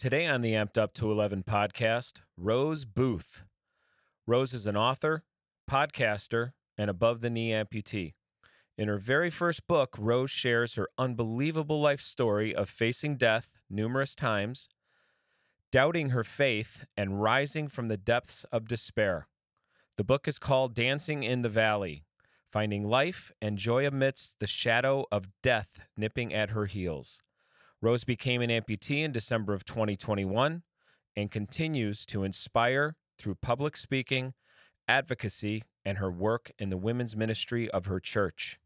Today on the Amped Up to 11 podcast, Rose Booth. Rose is an author, podcaster, and above-the-knee amputee. In her very first book, Rose shares her unbelievable life story of facing death numerous times, doubting her faith, and rising from the depths of despair. The book is called Dancing in the Valley, Finding Life and Joy Amidst the Shadow of Death Nipping at Her Heels. Rose became an amputee in December of 2021 and continues to inspire through public speaking, advocacy, and her work in the women's ministry of her church.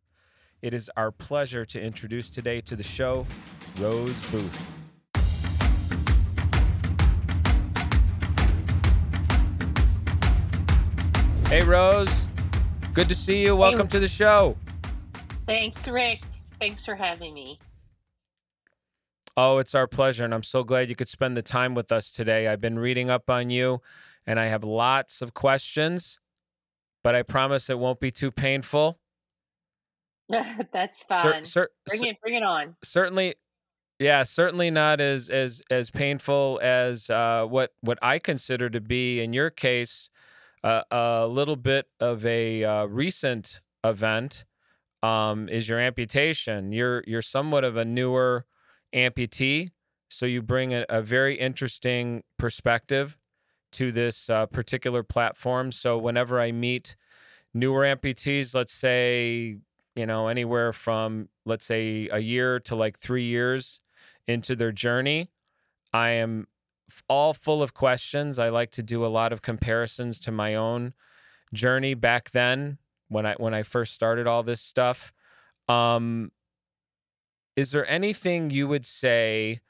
It is our pleasure to introduce today to the show, Rose Booth. Hey, Rose. Good to see you. Welcome to the show. Thanks, Rick. Thanks for having me. Oh, it's our pleasure, and I'm so glad you could spend the time with us today. I've been reading up on you, and I have lots of questions, but I promise it won't be too painful. That's fine. Bring it on. Certainly not as painful as what I consider to be, in your case, a little bit of a recent event. Is your amputation? You're somewhat of a newer amputee, so you bring a very interesting perspective to this particular platform. So whenever I meet newer amputees, let's say, anywhere from, let's say, a year to like 3 years into their journey, I am all full of questions. I like to do a lot of comparisons to my own journey back then when I first started all this stuff. Is there anything you would say,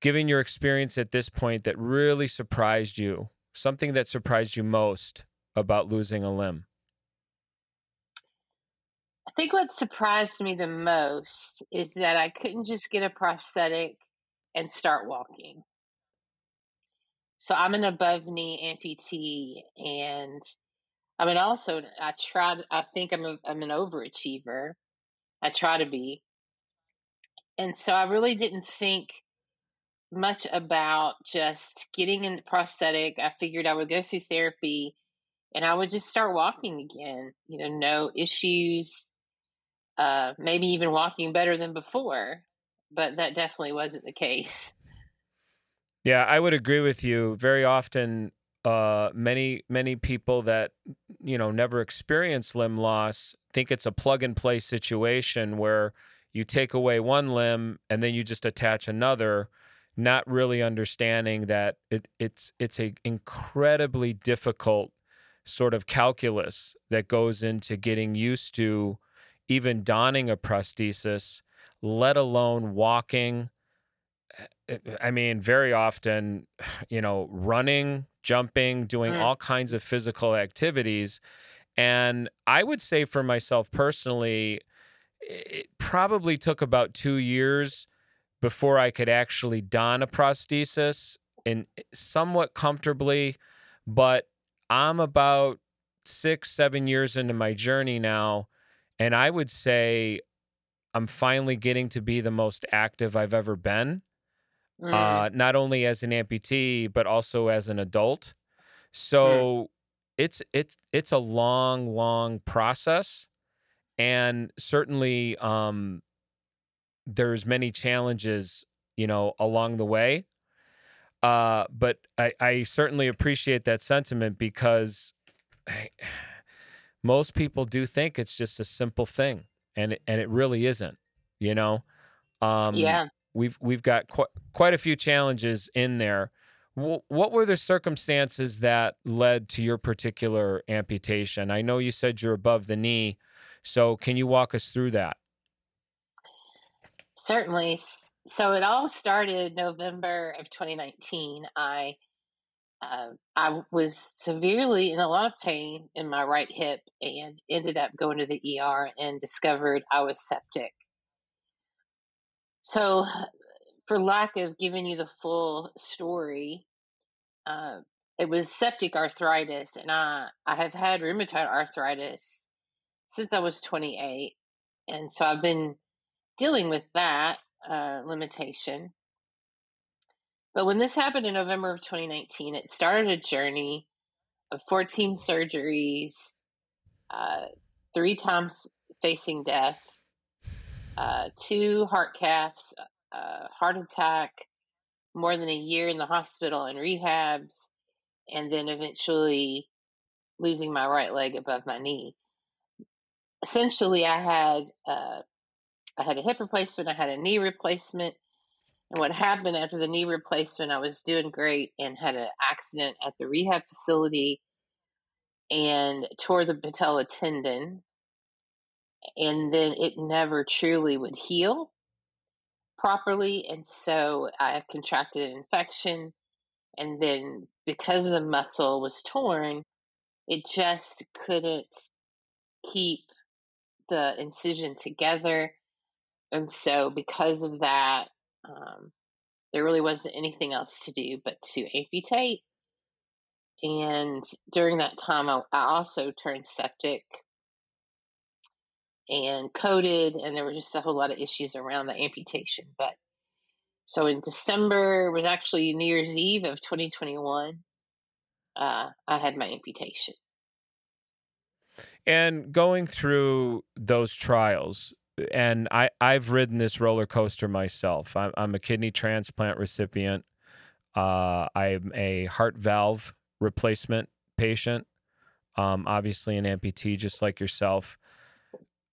given your experience at this point, that really surprised you? Something that surprised you most about losing a limb? I think what surprised me the most is that I couldn't just get a prosthetic and start walking. So I'm an above-knee amputee, and I think I'm an overachiever. I try to be. And so I really didn't think much about just getting in the prosthetic. I figured I would go through therapy and I would just start walking again, no issues, maybe even walking better than before, but that definitely wasn't the case. Yeah, I would agree with you. Very often, many people that, never experience limb loss think it's a plug and play situation where you take away one limb and then you just attach another, not really understanding that it's a incredibly difficult sort of calculus that goes into getting used to even donning a prosthesis, let alone walking. I mean, very often, running, jumping, doing all kinds of physical activities. And I would say for myself personally, it probably took about 2 years before I could actually don a prosthesis and somewhat comfortably, but I'm about 6-7 years into my journey now, and I would say I'm finally getting to be the most active I've ever been, not only as an amputee, but also as an adult. So it's a long, long process. And certainly, there's many challenges, along the way. But I certainly appreciate that sentiment because most people do think it's just a simple thing, and it really isn't. We've got quite a few challenges in there. What were the circumstances that led to your particular amputation? I know you said you're above the knee. So can you walk us through that? Certainly. So it all started November of 2019. I was severely in a lot of pain in my right hip and ended up going to the ER and discovered I was septic. So for lack of giving you the full story, it was septic arthritis, and I have had rheumatoid arthritis since I was 28. And so I've been dealing with that limitation. But when this happened in November of 2019, it started a journey of 14 surgeries, 3 times facing death, 2 heart caths, heart attack, more than a year in the hospital and rehabs, and then eventually losing my right leg above my knee. Essentially, I had a hip replacement, I had a knee replacement, and what happened after the knee replacement, I was doing great and had an accident at the rehab facility and tore the patella tendon, and then it never truly would heal properly, and so I contracted an infection, and then because the muscle was torn, it just couldn't keep the incision together. And so because of that, there really wasn't anything else to do but to amputate. And during that time, I also turned septic and coded, and there were just a whole lot of issues around the amputation. But so in December, was actually New Year's Eve of 2021, I had my amputation. And going through those trials, and I've ridden this roller coaster myself. I'm a kidney transplant recipient. I'm a heart valve replacement patient, obviously an amputee just like yourself.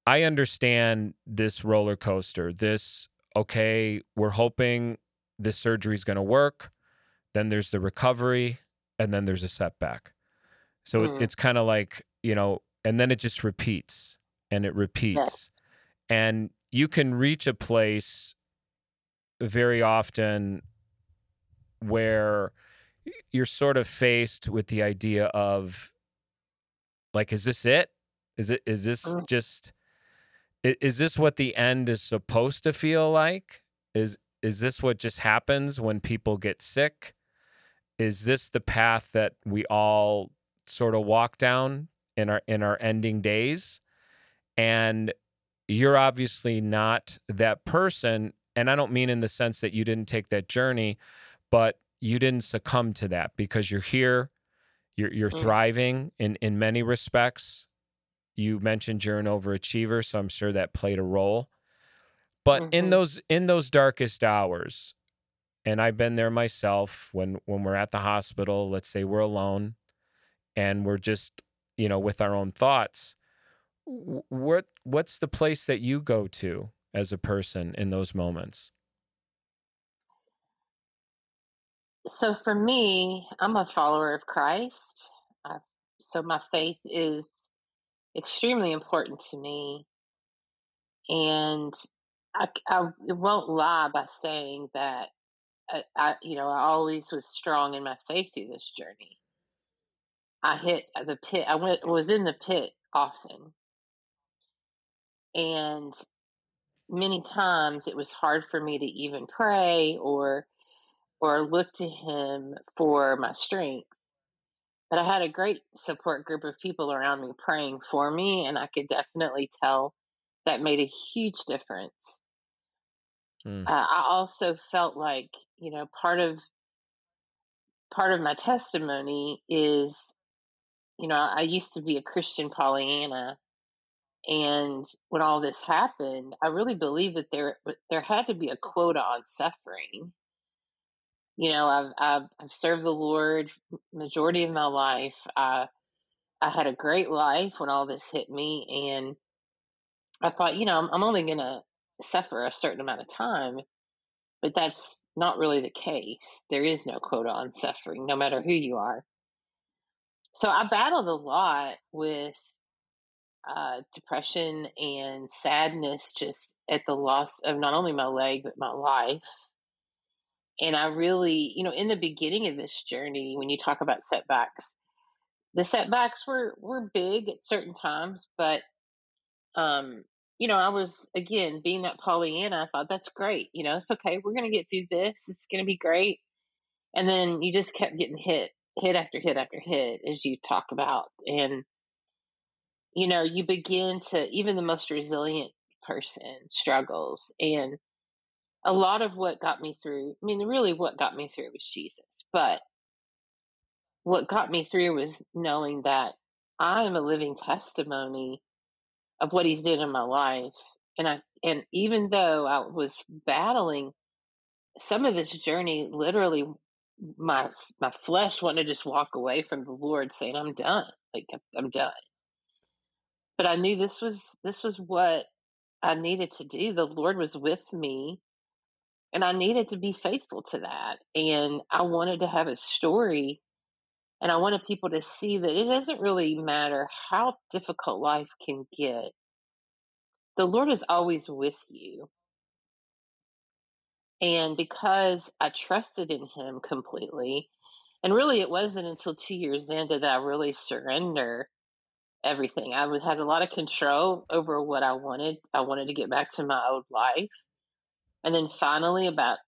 I understand this roller coaster, this, okay, we're hoping this surgery is going to work. Then there's the recovery, and then there's a setback. So it's kind of like, you know, and then it just repeats and it repeats. Yeah. And you can reach a place very often where you're sort of faced with the idea of like, is this it? Is this what the end is supposed to feel like? Is this what just happens when people get sick? Is this the path that we all sort of walk down in our ending days? And you're obviously not that person. And I don't mean in the sense that you didn't take that journey, but you didn't succumb to that because you're here, you're thriving in many respects. You mentioned you're an overachiever, so I'm sure that played a role. But in those darkest hours, and I've been there myself, when we're at the hospital, let's say we're alone, and we're just, you know, with our own thoughts, what's the place that you go to as a person in those moments? So for me, I'm a follower of Christ. So my faith is extremely important to me, and I won't lie by saying that I always was strong in my faith through this journey. I hit the pit. I was in the pit often, and many times it was hard for me to even pray or look to Him for my strength. But I had a great support group of people around me praying for me, and I could definitely tell that made a huge difference. I also felt like, you know, part of my testimony is, you know, I used to be a Christian Pollyanna, and when all this happened, I really believed that there had to be a quota on suffering. You know, I've served the Lord majority of my life. I had a great life when all this hit me, and I thought, you know, I'm only going to suffer a certain amount of time, but that's not really the case. There is no quota on suffering, no matter who you are. So I battled a lot with depression and sadness, just at the loss of not only my leg, but my life. And I really, you know, in the beginning of this journey, when you talk about setbacks, the setbacks were big at certain times, but, you know, I was, again, being that Pollyanna, I thought that's great. You know, it's okay. We're going to get through this. It's going to be great. And then you just kept getting hit after hit after hit, as you talk about. And, you know, you begin to, even the most resilient person struggles. And a lot of what got me through, I mean, really what got me through was Jesus, but what got me through was knowing that I'm a living testimony of what he's did in my life. And even though I was battling some of this journey, literally my flesh wanted to just walk away from the Lord saying, I'm done. Like I'm done. But I knew this was what I needed to do. The Lord was with me and I needed to be faithful to that. And I wanted to have a story and I wanted people to see that it doesn't really matter how difficult life can get. The Lord is always with you. And because I trusted in him completely, and really it wasn't until 2 years in that I really surrendered everything. I had a lot of control over what I wanted. I wanted to get back to my old life. And then finally, about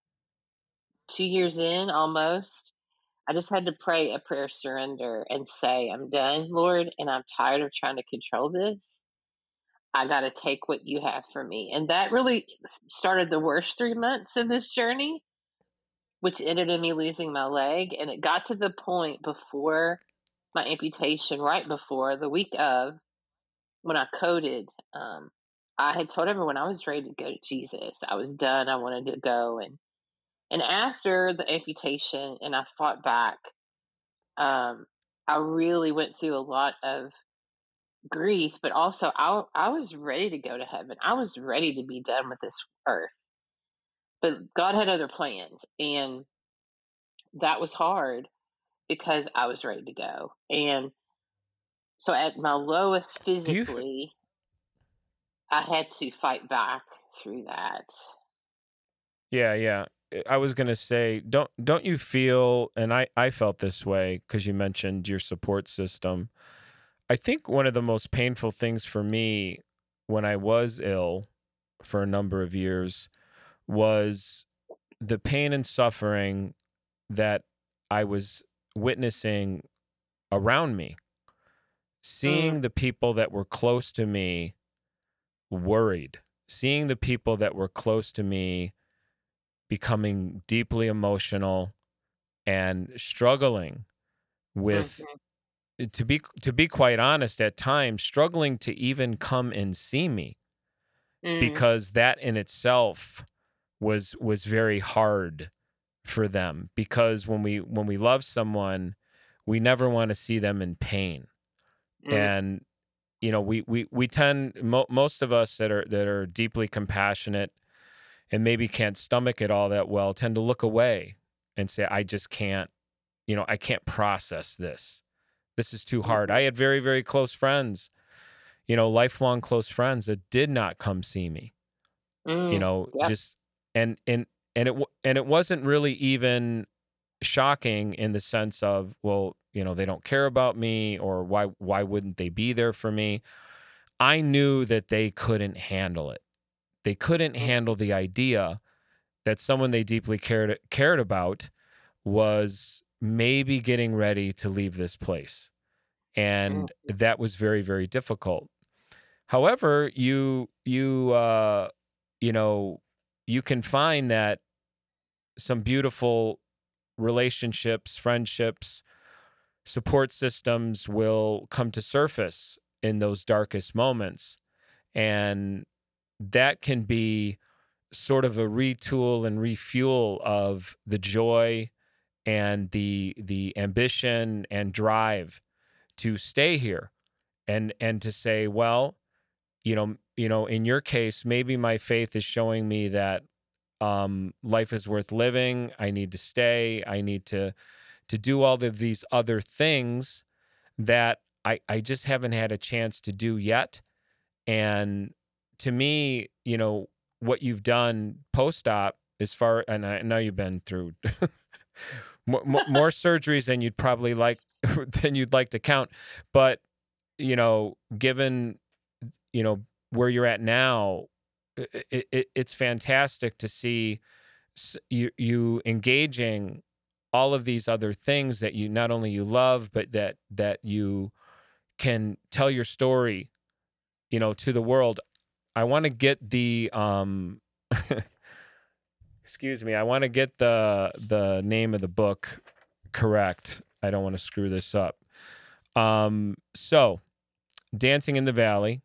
2 years in almost, I just had to pray a prayer of surrender and say, I'm done, Lord, and I'm tired of trying to control this. I got to take what you have for me. And that really started the worst 3 months of this journey, which ended in me losing my leg. And it got to the point before my amputation, right before the week of when I coded, I had told everyone I was ready to go to Jesus. I was done. I wanted to go. And after the amputation and I fought back, I really went through a lot of grief, but also I was ready to go to heaven. I was ready to be done with this earth, but God had other plans. And that was hard because I was ready to go. And so at my lowest physically, I had to fight back through that. Yeah. I was going to say, don't you feel, and I felt this way because you mentioned your support system. I think one of the most painful things for me when I was ill for a number of years was the pain and suffering that I was witnessing around me, seeing the people that were close to me worried, seeing the people that were close to me becoming deeply emotional and struggling with, to be quite honest, at times struggling to even come and see me, because that in itself was very hard for them, because when we love someone, we never want to see them in pain. And you know, we tend, most of us that are deeply compassionate and maybe can't stomach it all that well tend to look away and say, I just can't, you know, I can't process this. This is too hard. I had very, very close friends, you know, lifelong close friends that did not come see me, you know, just, and it wasn't really even shocking in the sense of, well, you know, they don't care about me, or why wouldn't they be there for me? I knew that they couldn't handle it. They couldn't handle the idea that someone they deeply cared about was maybe getting ready to leave this place. And that was very, very difficult. However, you know, you can find that some beautiful relationships, friendships, support systems will come to surface in those darkest moments. And that can be sort of a retool and refuel of the joy and the ambition and drive to stay here and to say, well, you know, in your case, maybe my faith is showing me that life is worth living. I need to stay. I need to do all of these other things that I just haven't had a chance to do yet. And to me, you know, what you've done post-op, as far, and I know you've been through more surgeries than you'd probably like, than you'd like to count. But, you know, given, you know, where you're at now, it's fantastic to see you engaging all of these other things that you not only you love, but that you can tell your story, you know, to the world. I want to get the Excuse me. I want to get the name of the book correct. I don't want to screw this up. So, Dancing in the Valley,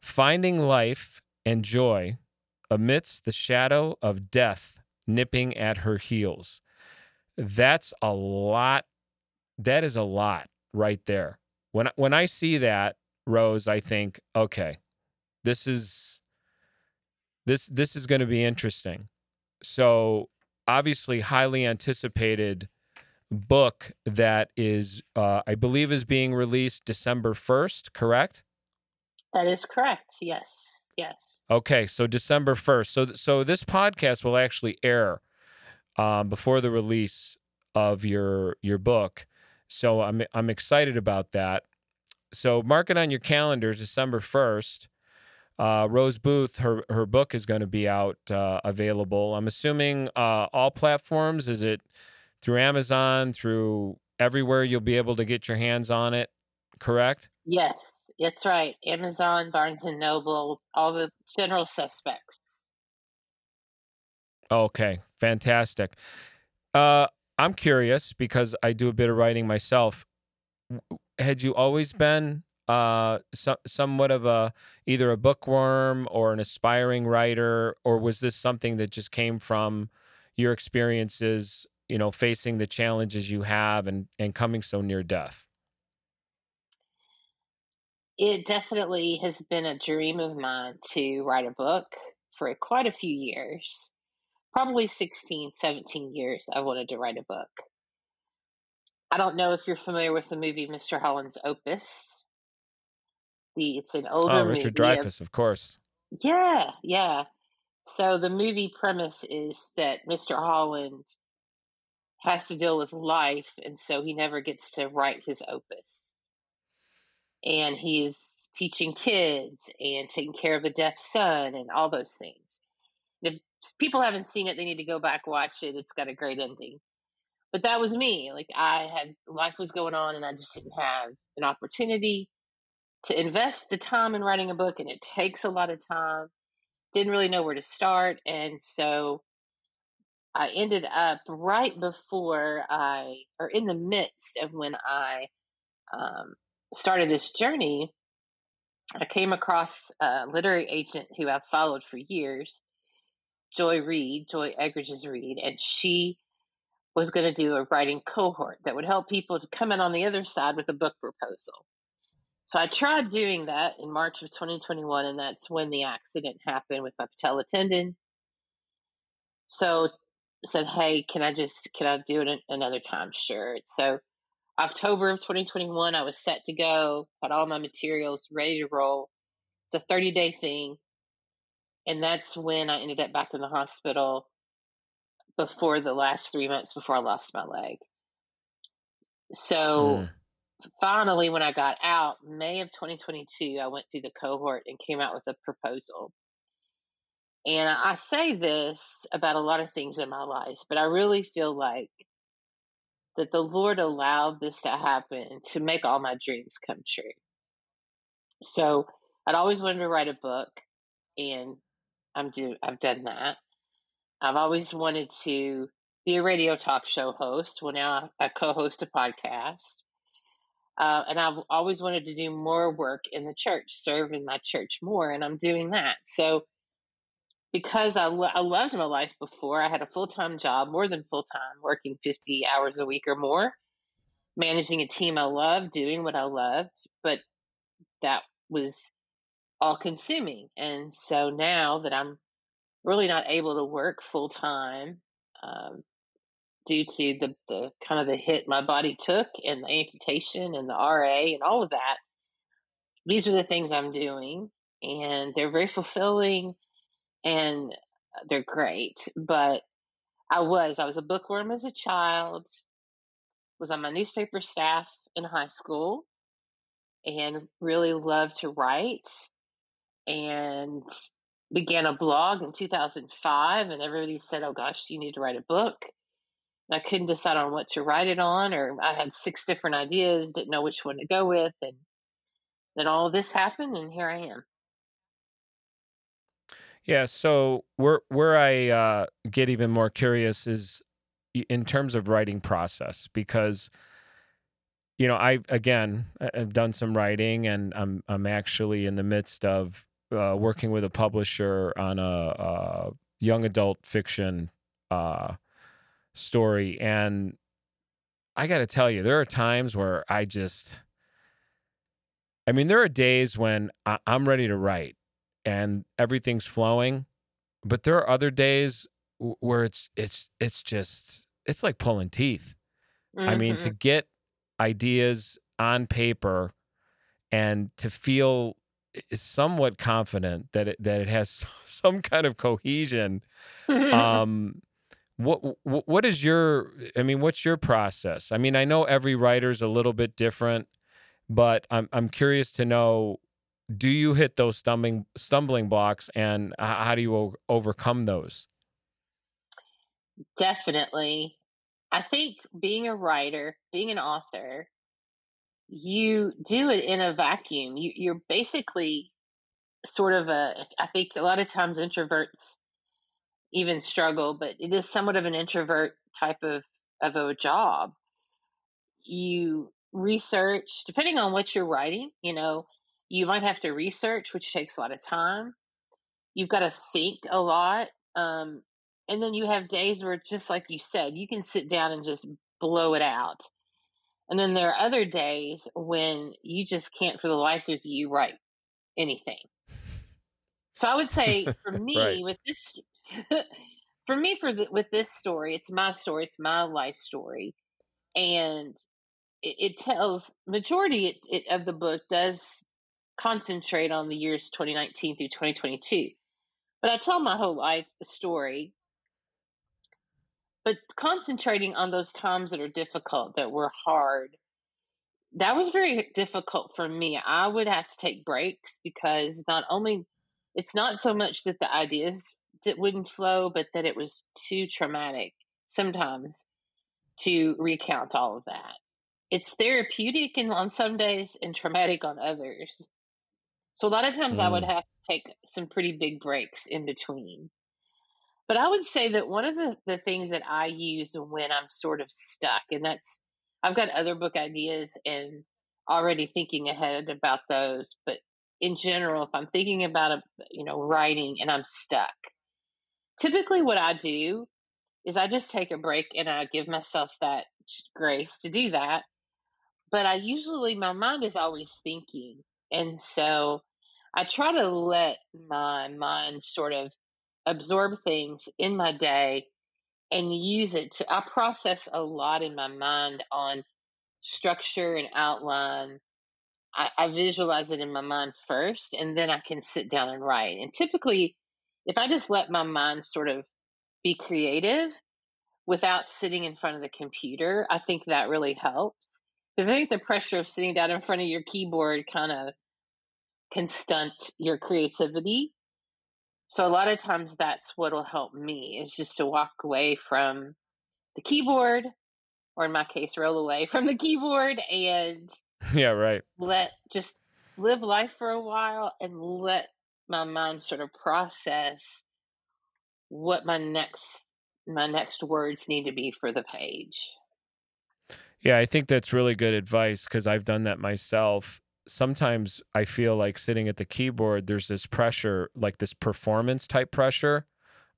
finding life and joy amidst the shadow of death nipping at her heels. That's a lot. That is a lot right there. When I see that, Rose, I think, okay, this is going to be interesting. So obviously highly anticipated book that is, I believe, is being released December 1st, correct? That is correct. Yes. Yes. Okay. So December 1st. So this podcast will actually air before the release of your book. So I'm excited about that. So mark it on your calendars, December 1st. Rose Booth, her book is going to be out, available. I'm assuming all platforms. Is it through Amazon, through everywhere you'll be able to get your hands on it, correct? Yes, that's right. Amazon, Barnes & Noble, all the general suspects. Okay, fantastic. I'm curious because I do a bit of writing myself. Had you always been somewhat of either a bookworm or an aspiring writer, or was this something that just came from your experiences, you know, facing the challenges you have and coming so near death? It definitely has been a dream of mine to write a book for quite a few years, probably 16, 17 years. I wanted to write a book. I don't know if you're familiar with the movie, Mr. Holland's Opus. It's an older movie. Oh, Richard Dreyfuss, of course. Yeah, yeah. So the movie premise is that Mr. Holland has to deal with life, and so he never gets to write his opus. And he is teaching kids and taking care of a deaf son and all those things. And if people haven't seen it, they need to go back, watch it. It's got a great ending. But that was me. Like, I had, life was going on, and I just didn't have an opportunity to invest the time in writing a book, and it takes a lot of time. Didn't really know where to start. And so I ended up right before in the midst of when I started this journey, I came across a literary agent who I've followed for years, Joy Eggridge's Reed, and she was going to do a writing cohort that would help people to come in on the other side with a book proposal. So I tried doing that in March of 2021, and that's when the accident happened with my patella tendon. So I said, hey, can I do it another time? Sure. So October of 2021, I was set to go, had all my materials ready to roll. It's a 30-day thing. And that's when I ended up back in the hospital before the last 3 months before I lost my leg. So... Finally, when I got out, May of 2022, I went through the cohort and came out with a proposal. And I say this about a lot of things in my life, but I really feel like that the Lord allowed this to happen to make all my dreams come true. So I'd always wanted to write a book, and I've done that. I've always wanted to be a radio talk show host. Well, now I co-host a podcast. And I've always wanted to do more work in the church, serve in my church more, and I'm doing that. So because I loved my life before, I had a full-time job, more than full-time, working 50 hours a week or more, managing a team I loved, doing what I loved, but that was all-consuming. And so now that I'm really not able to work full-time, due to the kind of the hit my body took and the amputation and the RA and all of that, these are the things I'm doing, and they're very fulfilling and they're great. But I was a bookworm as a child, was on my newspaper staff in high school, and really loved to write, and began a blog in 2005, and everybody said, oh gosh, you need to write a book. I couldn't decide on what to write it on, or I had 6 different ideas, didn't know which one to go with. And then all this happened, and here I am. Yeah, so where I get even more curious is in terms of writing process, because, you know, I've done some writing, and I'm actually in the midst of working with a publisher on a young adult fiction story, and I got to tell you, there are times where there are days when I'm ready to write and everything's flowing, but there are other days where it's like pulling teeth. Mm-hmm. I mean, to get ideas on paper and to feel somewhat confident that it has some kind of cohesion. What is your, what's your process? I know every writer's a little bit different, but I'm curious to know, do you hit those stumbling blocks, and how do you overcome those? Definitely. I think being a writer, being an author, you do it in a vacuum. You're basically sort of I think a lot of times introverts even struggle, but it is somewhat of an introvert type of a job. You research, depending on what you're writing, you might have to research, which takes a lot of time. You've got to think a lot. And then you have days where, just like you said, you can sit down and just blow it out. And then there are other days when you just can't for the life of you write anything. So I would say for me, right. With this story, it's my story, it's my life story. And it tells, majority of the book does concentrate on the years 2019 through 2022. But I tell my whole life story, but concentrating on those times that are difficult, that were hard. That was very difficult for me. I would have to take breaks, because not only, it's not so much that the ideas wouldn't flow, but that it was too traumatic sometimes to recount all of that. It's therapeutic on some days and traumatic on others. So a lot of times I would have to take some pretty big breaks in between. But I would say that one of the things that I use when I'm sort of stuck, and that's, I've got other book ideas and already thinking ahead about those. But in general, if I'm thinking about, writing and I'm stuck, typically what I do is I just take a break and I give myself that grace to do that. But I usually, my mind is always thinking. And so I try to let my mind sort of absorb things in my day and use it to, I process a lot in my mind on structure and outline. I visualize it in my mind first, and then I can sit down and write. And typically, if I just let my mind sort of be creative without sitting in front of the computer, I think that really helps. Because I think the pressure of sitting down in front of your keyboard kind of can stunt your creativity. So a lot of times that's what will help me, is just to walk away from the keyboard, or in my case, roll away from the keyboard, and yeah, right. Just live life for a while and let my mind sort of process what my next words need to be for the page. Yeah, I think that's really good advice, because I've done that myself. Sometimes I feel like sitting at the keyboard, there's this pressure, like this performance type pressure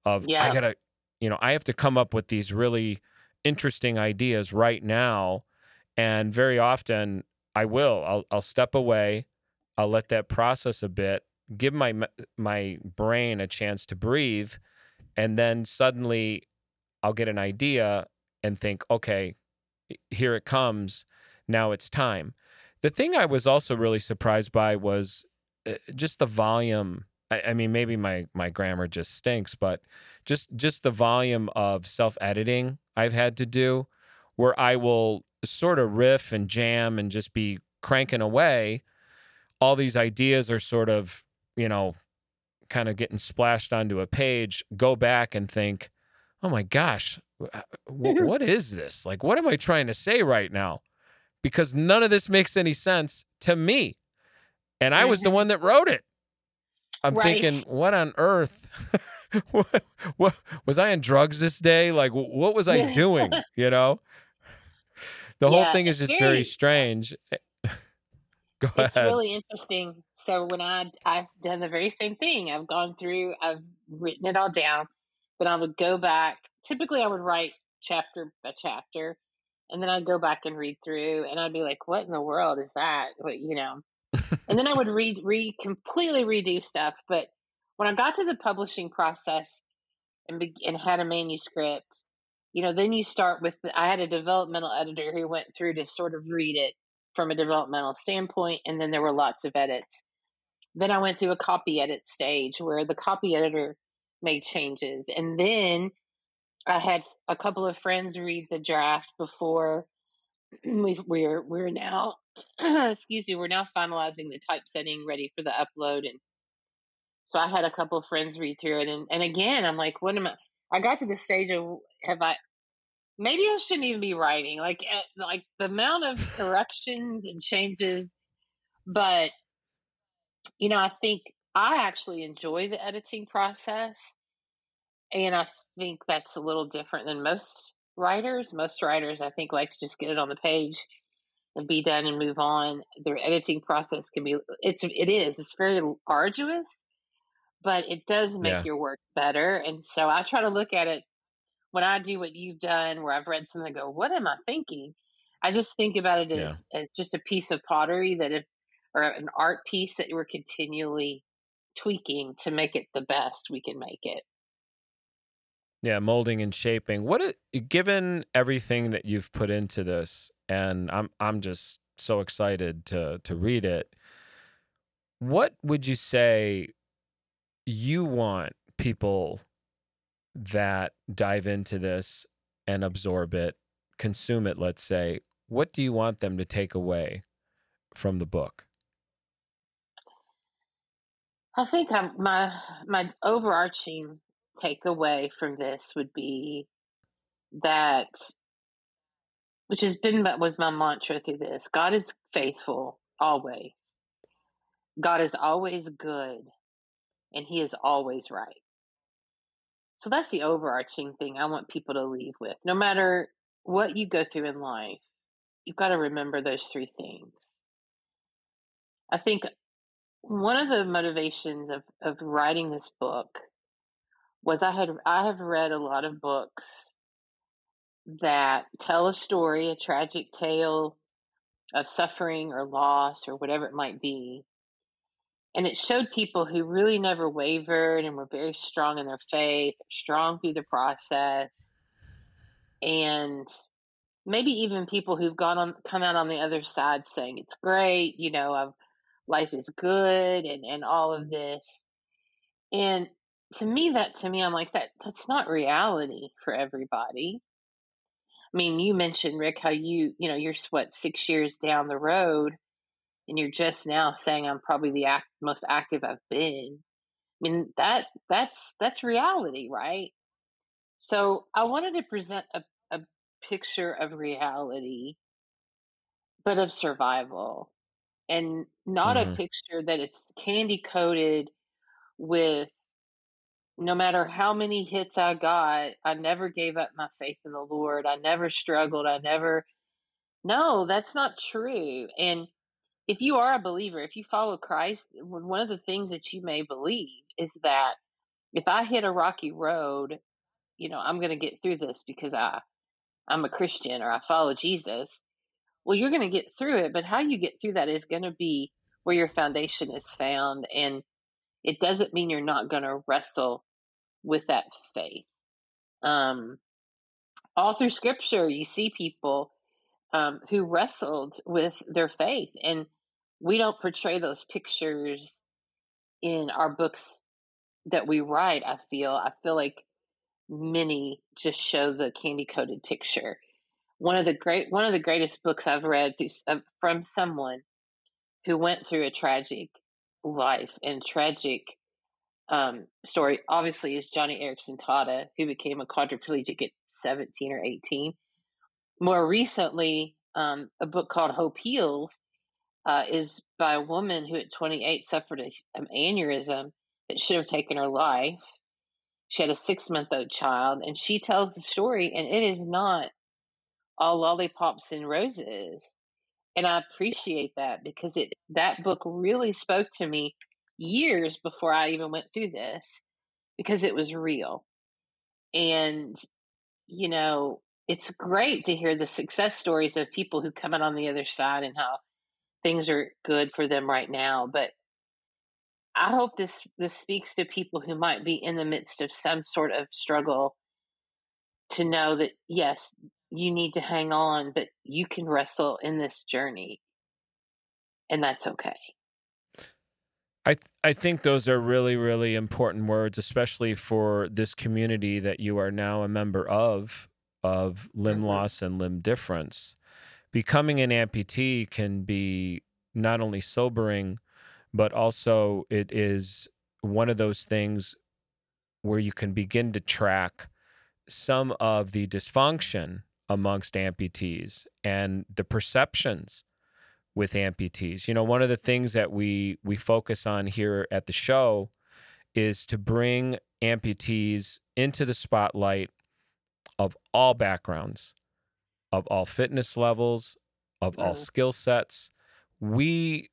of, yeah. I have to come up with these really interesting ideas right now. And very often I will, I'll step away. I'll let that process a bit, give my brain a chance to breathe. And then suddenly I'll get an idea and think, okay, here it comes. Now it's time. The thing I was also really surprised by was just the volume. Maybe my grammar just stinks, but just the volume of self-editing I've had to do, where I will sort of riff and jam and just be cranking away. All these ideas are sort of, kind of getting splashed onto a page, go back and think, oh my gosh, what is this? Like, what am I trying to say right now? Because none of this makes any sense to me. And I was the one that wrote it. I'm thinking, what on earth? what was I on drugs this day? Like, what was I doing? You know, the whole thing is just very strange. Go ahead. It's really interesting. So when I've done the very same thing, I've gone through, I've written it all down, but I would go back. Typically I would write chapter by chapter, and then I'd go back and read through, and I'd be like, what in the world is that? What, you know? And then I would completely redo stuff. But when I got to the publishing process and had a manuscript, you know, then you start with, I had a developmental editor who went through to sort of read it from a developmental standpoint. And then there were lots of edits. Then I went through a copy edit stage where the copy editor made changes. And then I had a couple of friends read the draft before we're now, excuse me, we're now finalizing the typesetting ready for the upload. And so I had a couple of friends read through it. And again, I'm like, I got to the stage of, maybe I shouldn't even be writing, like the amount of corrections and changes. But, you know, I think I actually enjoy the editing process. And I think that's a little different than most writers. Most writers, I think, like to just get it on the page and be done and move on. Their editing process can be, it's very arduous, but it does make your work better. And so I try to look at it when I do what you've done, where I've read something and go, what am I thinking? I just think about it as just a piece of pottery or an art piece that we're continually tweaking to make it the best we can make it. Yeah, molding and shaping. Given everything that you've put into this, and I'm just so excited to read it, what would you say you want people that dive into this and absorb it, consume it, let's say, what do you want them to take away from the book? I think my overarching takeaway from this would be that, which was my mantra through this, God is faithful always. God is always good, and He is always right. So that's the overarching thing I want people to leave with. No matter what you go through in life, you've got to remember those three things. I think one of the motivations of writing this book was I have read a lot of books that tell a story, a tragic tale of suffering or loss or whatever it might be. And it showed people who really never wavered and were very strong in their faith, strong through the process. And maybe even people who've come out on the other side saying, it's great, you know, life is good and all of this. And to me, I'm like, that's not reality for everybody. I mean, you mentioned, Rick, how you know, you're what, 6 years down the road, and you're just now saying I'm probably the most active I've been. I mean, that's reality, right? So I wanted to present a picture of reality, but of survival, and not a picture that it's candy coated with, no matter how many hits I got, I never gave up my faith in the Lord. I never struggled. No, that's not true. And if you are a believer, if you follow Christ, one of the things that you may believe is that if I hit a rocky road, you know, I'm going to get through this because I'm a Christian or I follow Jesus. Well, you're going to get through it, but how you get through that is going to be where your foundation is found. And it doesn't mean you're not going to wrestle with that faith. All through Scripture, you see people who wrestled with their faith, and we don't portray those pictures in our books that we write. I feel like many just show the candy-coated picture. One of the greatest books I've read from someone who went through a tragic life and tragic story, obviously, is Johnny Erickson Tata, who became a quadriplegic at 17 or 18. More recently, a book called Hope Heals is by a woman who at 28 suffered an aneurysm that should have taken her life. She had a 6-month-old child, and she tells the story, and it is not all lollipops and roses. And I appreciate that, because that book really spoke to me years before I even went through this, because it was real. And, you know, it's great to hear the success stories of people who come out on the other side and how things are good for them right now. But I hope this speaks to people who might be in the midst of some sort of struggle, to know that, yes, you need to hang on, but you can wrestle in this journey, and that's okay. I think those are really, really important words, especially for this community that you are now a member of limb mm-hmm. loss and limb difference. Becoming an amputee can be not only sobering, but also it is one of those things where you can begin to track some of the dysfunction amongst amputees and the perceptions with amputees. You know, one of the things that we focus on here at the show is to bring amputees into the spotlight of all backgrounds, of all fitness levels, of all skill sets. We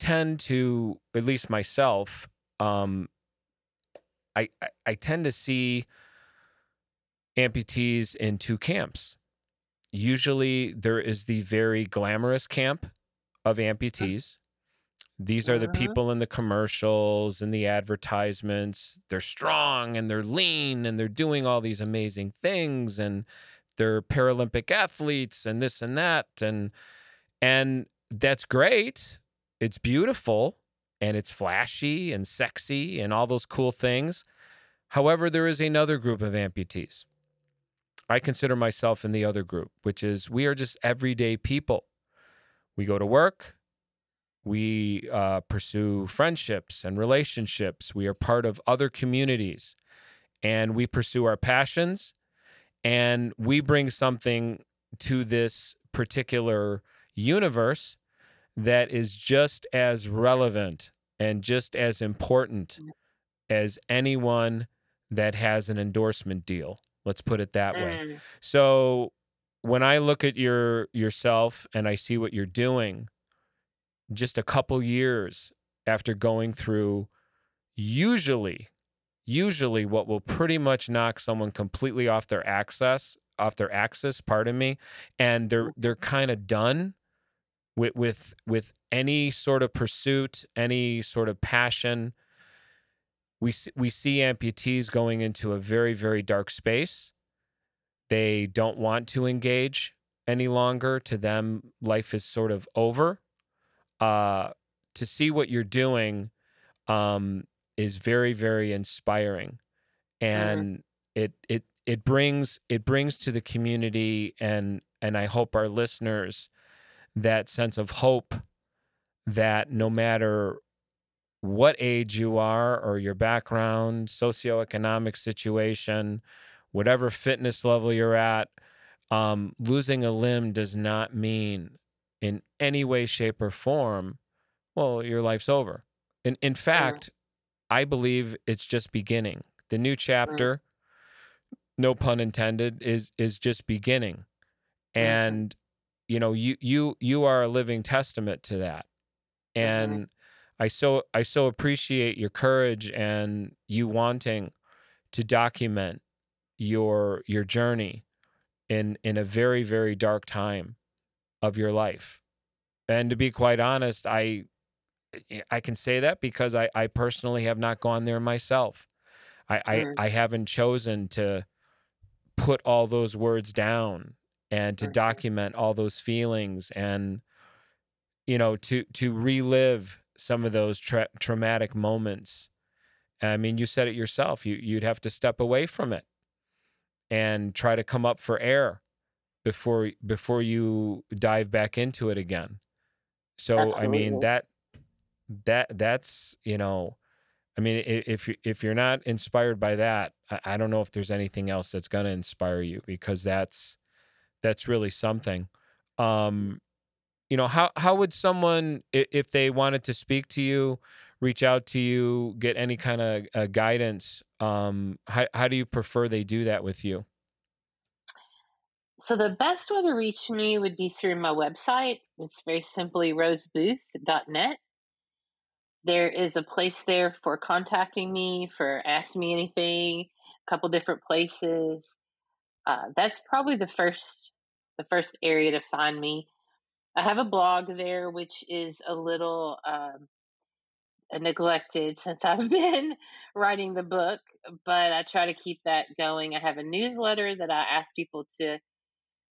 tend to, at least myself, I tend to see amputees in two camps. Usually there is the very glamorous camp of amputees. These are the people in the commercials and the advertisements. They're strong and they're lean and they're doing all these amazing things, and they're Paralympic athletes and this and that. And that's great. It's beautiful and it's flashy and sexy and all those cool things. However, there is another group of amputees. I consider myself in the other group, which is we are just everyday people. We go to work. We pursue friendships and relationships. We are part of other communities, and we pursue our passions, and we bring something to this particular universe that is just as relevant and just as important as anyone that has an endorsement deal. Let's put it that way. So when I look at yourself and I see what you're doing, just a couple years after going through usually what will pretty much knock someone completely off their axis, and they're kind of done with any sort of pursuit, any sort of passion. We see amputees going into a very, very dark space. They don't want to engage any longer. To them, life is sort of over. To see what you're doing is very, very inspiring, and it brings to the community and I hope our listeners that sense of hope that no matter what age you are or your background, socioeconomic situation, whatever fitness level you're at, losing a limb does not mean in any way, shape, or form, well, your life's over. In fact, I believe it's just beginning. The new chapter, no pun intended, is just beginning. And, you know, you are a living testament to that. And I so appreciate your courage and you wanting to document your journey in a very, very dark time of your life. And to be quite honest, I can say that because I personally have not gone there myself. I haven't chosen to put all those words down and to document all those feelings and, you know, to relive some of those traumatic moments. I mean, you said it yourself. You'd have to step away from it and try to come up for air before you dive back into it again. So, absolutely. I mean, that's, you know, I mean, if you're not inspired by that, I don't know if there's anything else that's going to inspire you, because that's really something. You know, how would someone, if they wanted to speak to you reach out to you, get any kind of guidance, how do you prefer they do that with you? So the best way to reach me would be through my website. It's very simply rosebooth.net. There is a place there for contacting me, for Ask Me Anything, a couple different places. That's probably the first area to find me. I have a blog there, which is a little neglected since I've been writing the book, but I try to keep that going. I have a newsletter that I ask people to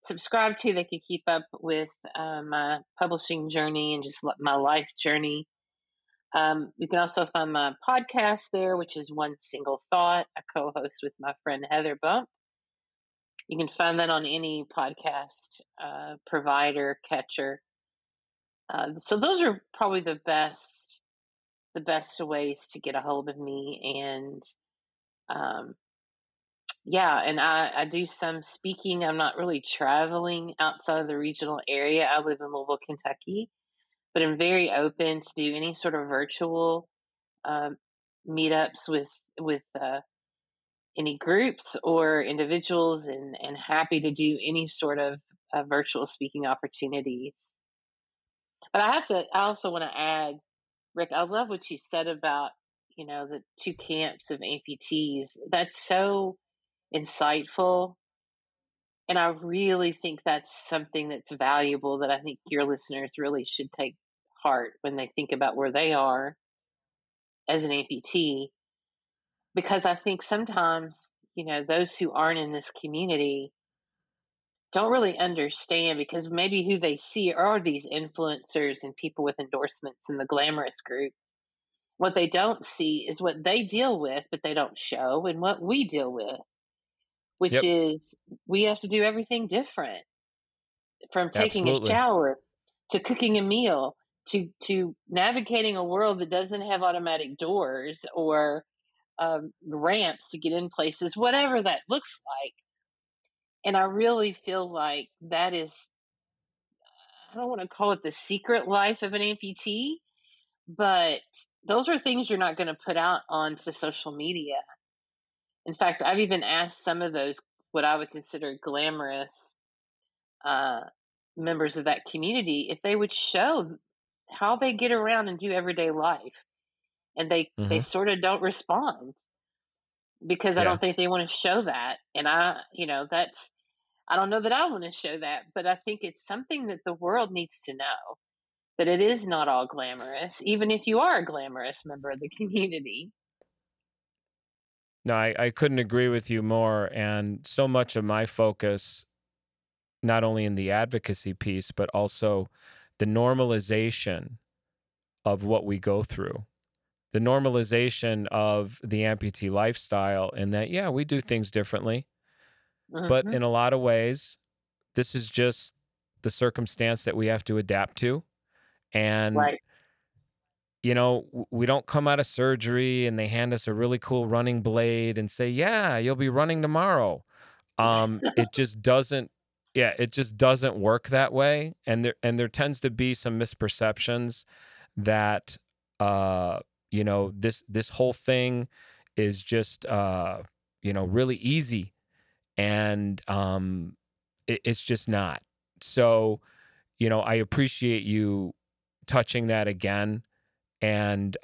subscribe to. They can keep up with my publishing journey and just my life journey. You can also find my podcast there, which is One Single Thought. I co-host with my friend Heather Bump. You can find that on any podcast provider, catcher. So those are probably the best ways to get a hold of me. And and I do some speaking. I'm not really traveling outside of the regional area. I live in Louisville, Kentucky, but I'm very open to do any sort of virtual meetups with any groups or individuals, and happy to do any sort of virtual speaking opportunities. But I also want to add, Rick, I love what you said about, the two camps of amputees. That's so insightful. And I really think that's something that's valuable that I think your listeners really should take heart when they think about where they are as an amputee. Because I think sometimes, those who aren't in this community don't really understand, because maybe who they see are these influencers and people with endorsements and the glamorous group. What they don't see is what they deal with, but they don't show, and what we deal with, which Yep. is we have to do everything different, from taking Absolutely. A shower to cooking a meal to navigating a world that doesn't have automatic doors or ramps to get in places, whatever that looks like. And I really feel like that is, I don't want to call it the secret life of an amputee, but those are things you're not going to put out onto social media. In fact, I've even asked some of those, what I would consider glamorous members of that community, if they would show how they get around and do everyday life. And they sort of don't respond, because I don't think they want to show that. And I don't know that I want to show that, but I think it's something that the world needs to know, that it is not all glamorous, even if you are a glamorous member of the community. No, I couldn't agree with you more. And so much of my focus, not only in the advocacy piece, but also the normalization of what we go through. The normalization of the amputee lifestyle, and that, we do things differently. Mm-hmm. But in a lot of ways, this is just the circumstance that we have to adapt to. And, we don't come out of surgery and they hand us a really cool running blade and say, you'll be running tomorrow. It just doesn't work that way. And there tends to be some misperceptions that, this whole thing is just, really easy, and it's just not. So, I appreciate you touching that again. And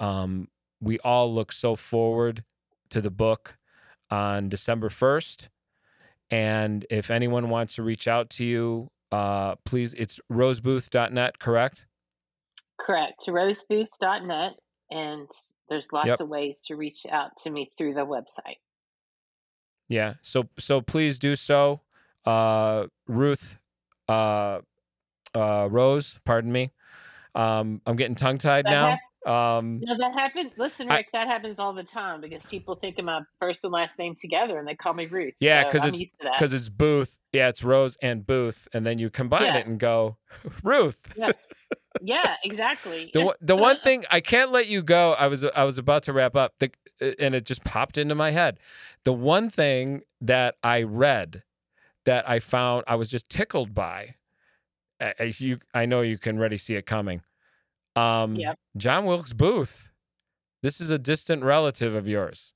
we all look so forward to the book on December 1st. And if anyone wants to reach out to you, please, it's rosebooth.net, correct? Correct, rosebooth.net. And there's lots of ways to reach out to me through the website. Yeah. So please do so. Rose, pardon me. I'm getting tongue tied now. That happens. Listen, Rick, that happens all the time, because people think of my first and last name together and they call me Ruth. Yeah. So because it's Booth. Yeah. It's Rose and Booth. And then you combine it and go Ruth. Yeah. Yeah, exactly. The one thing I can't let you go, I was about to wrap up, and it just popped into my head. The one thing that I read that I found I was just tickled by, I know you can already see it coming. John Wilkes Booth This is a distant relative of yours,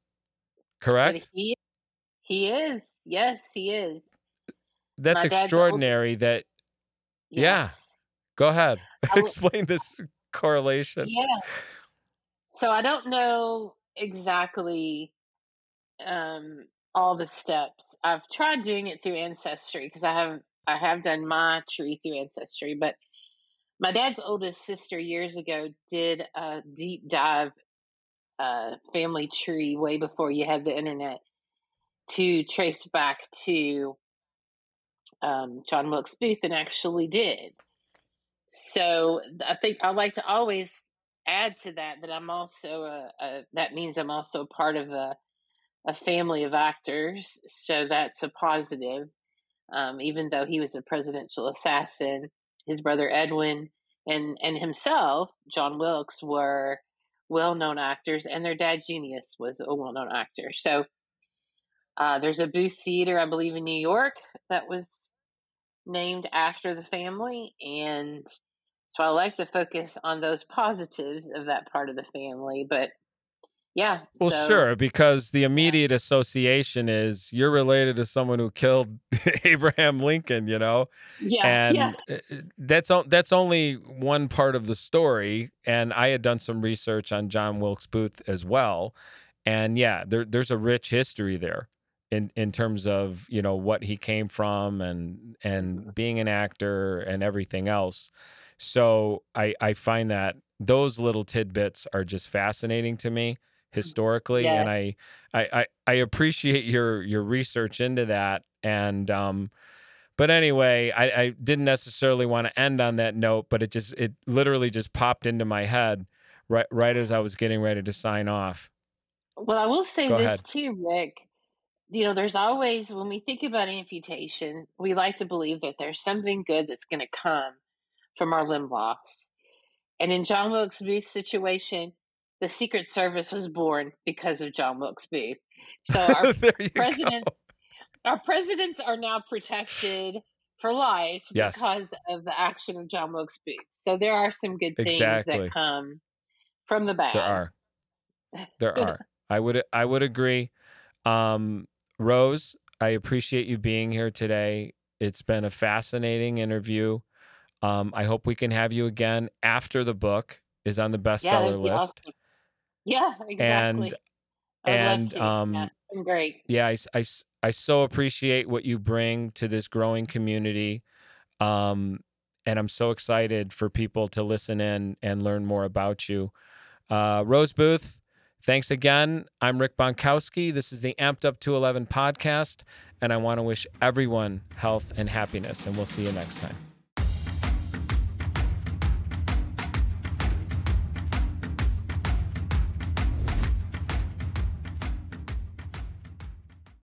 correct? He is. Yes, he is. That's extraordinary that... Yes. Yeah. Go ahead. Explain this correlation. Yeah. So I don't know exactly all the steps. I've tried doing it through Ancestry because I have done my tree through Ancestry, but my dad's oldest sister years ago did a deep dive family tree way before you had the internet to trace back to John Wilkes Booth, and actually did. So I think I like to always add to that that I'm also that means I'm also a part of a family of actors. So that's a positive. Even though he was a presidential assassin, his brother Edwin and himself, John Wilkes, were well-known actors, and their dad Genius was a well-known actor. So there's a Booth Theater, I believe, in New York that was named after the family, and so I like to focus on those positives of that part of the family. But yeah, well, so, sure, because the immediate association is you're related to someone who killed Abraham Lincoln, you know. That's only one part of the story. And I had done some research on John Wilkes Booth as well, and there's a rich history there in terms of, you know, what he came from and being an actor and everything else. So I find that those little tidbits are just fascinating to me historically. Yes. And I appreciate your research into that. And but anyway, I didn't necessarily want to end on that note, but it literally just popped into my head right as I was getting ready to sign off. Well, I will say this too, Rick. You know, there's always, when we think about amputation, we like to believe that there's something good that's going to come from our limb loss. And in John Wilkes Booth's situation, the Secret Service was born because of John Wilkes Booth. So our presidents are now protected for life because of the action of John Wilkes Booth. So there are some good things that come from the bad. There are. I would agree. Rose, I appreciate you being here today. It's been a fascinating interview. I hope we can have you again after the book is on the bestseller list. Awesome. Yeah, exactly. And it's been great. Yeah, I so appreciate what you bring to this growing community. And I'm so excited for people to listen in and learn more about you. Rose Booth, thanks again. I'm Rick Bonkowski. This is the Amped Up 211 podcast, and I want to wish everyone health and happiness, and we'll see you next time.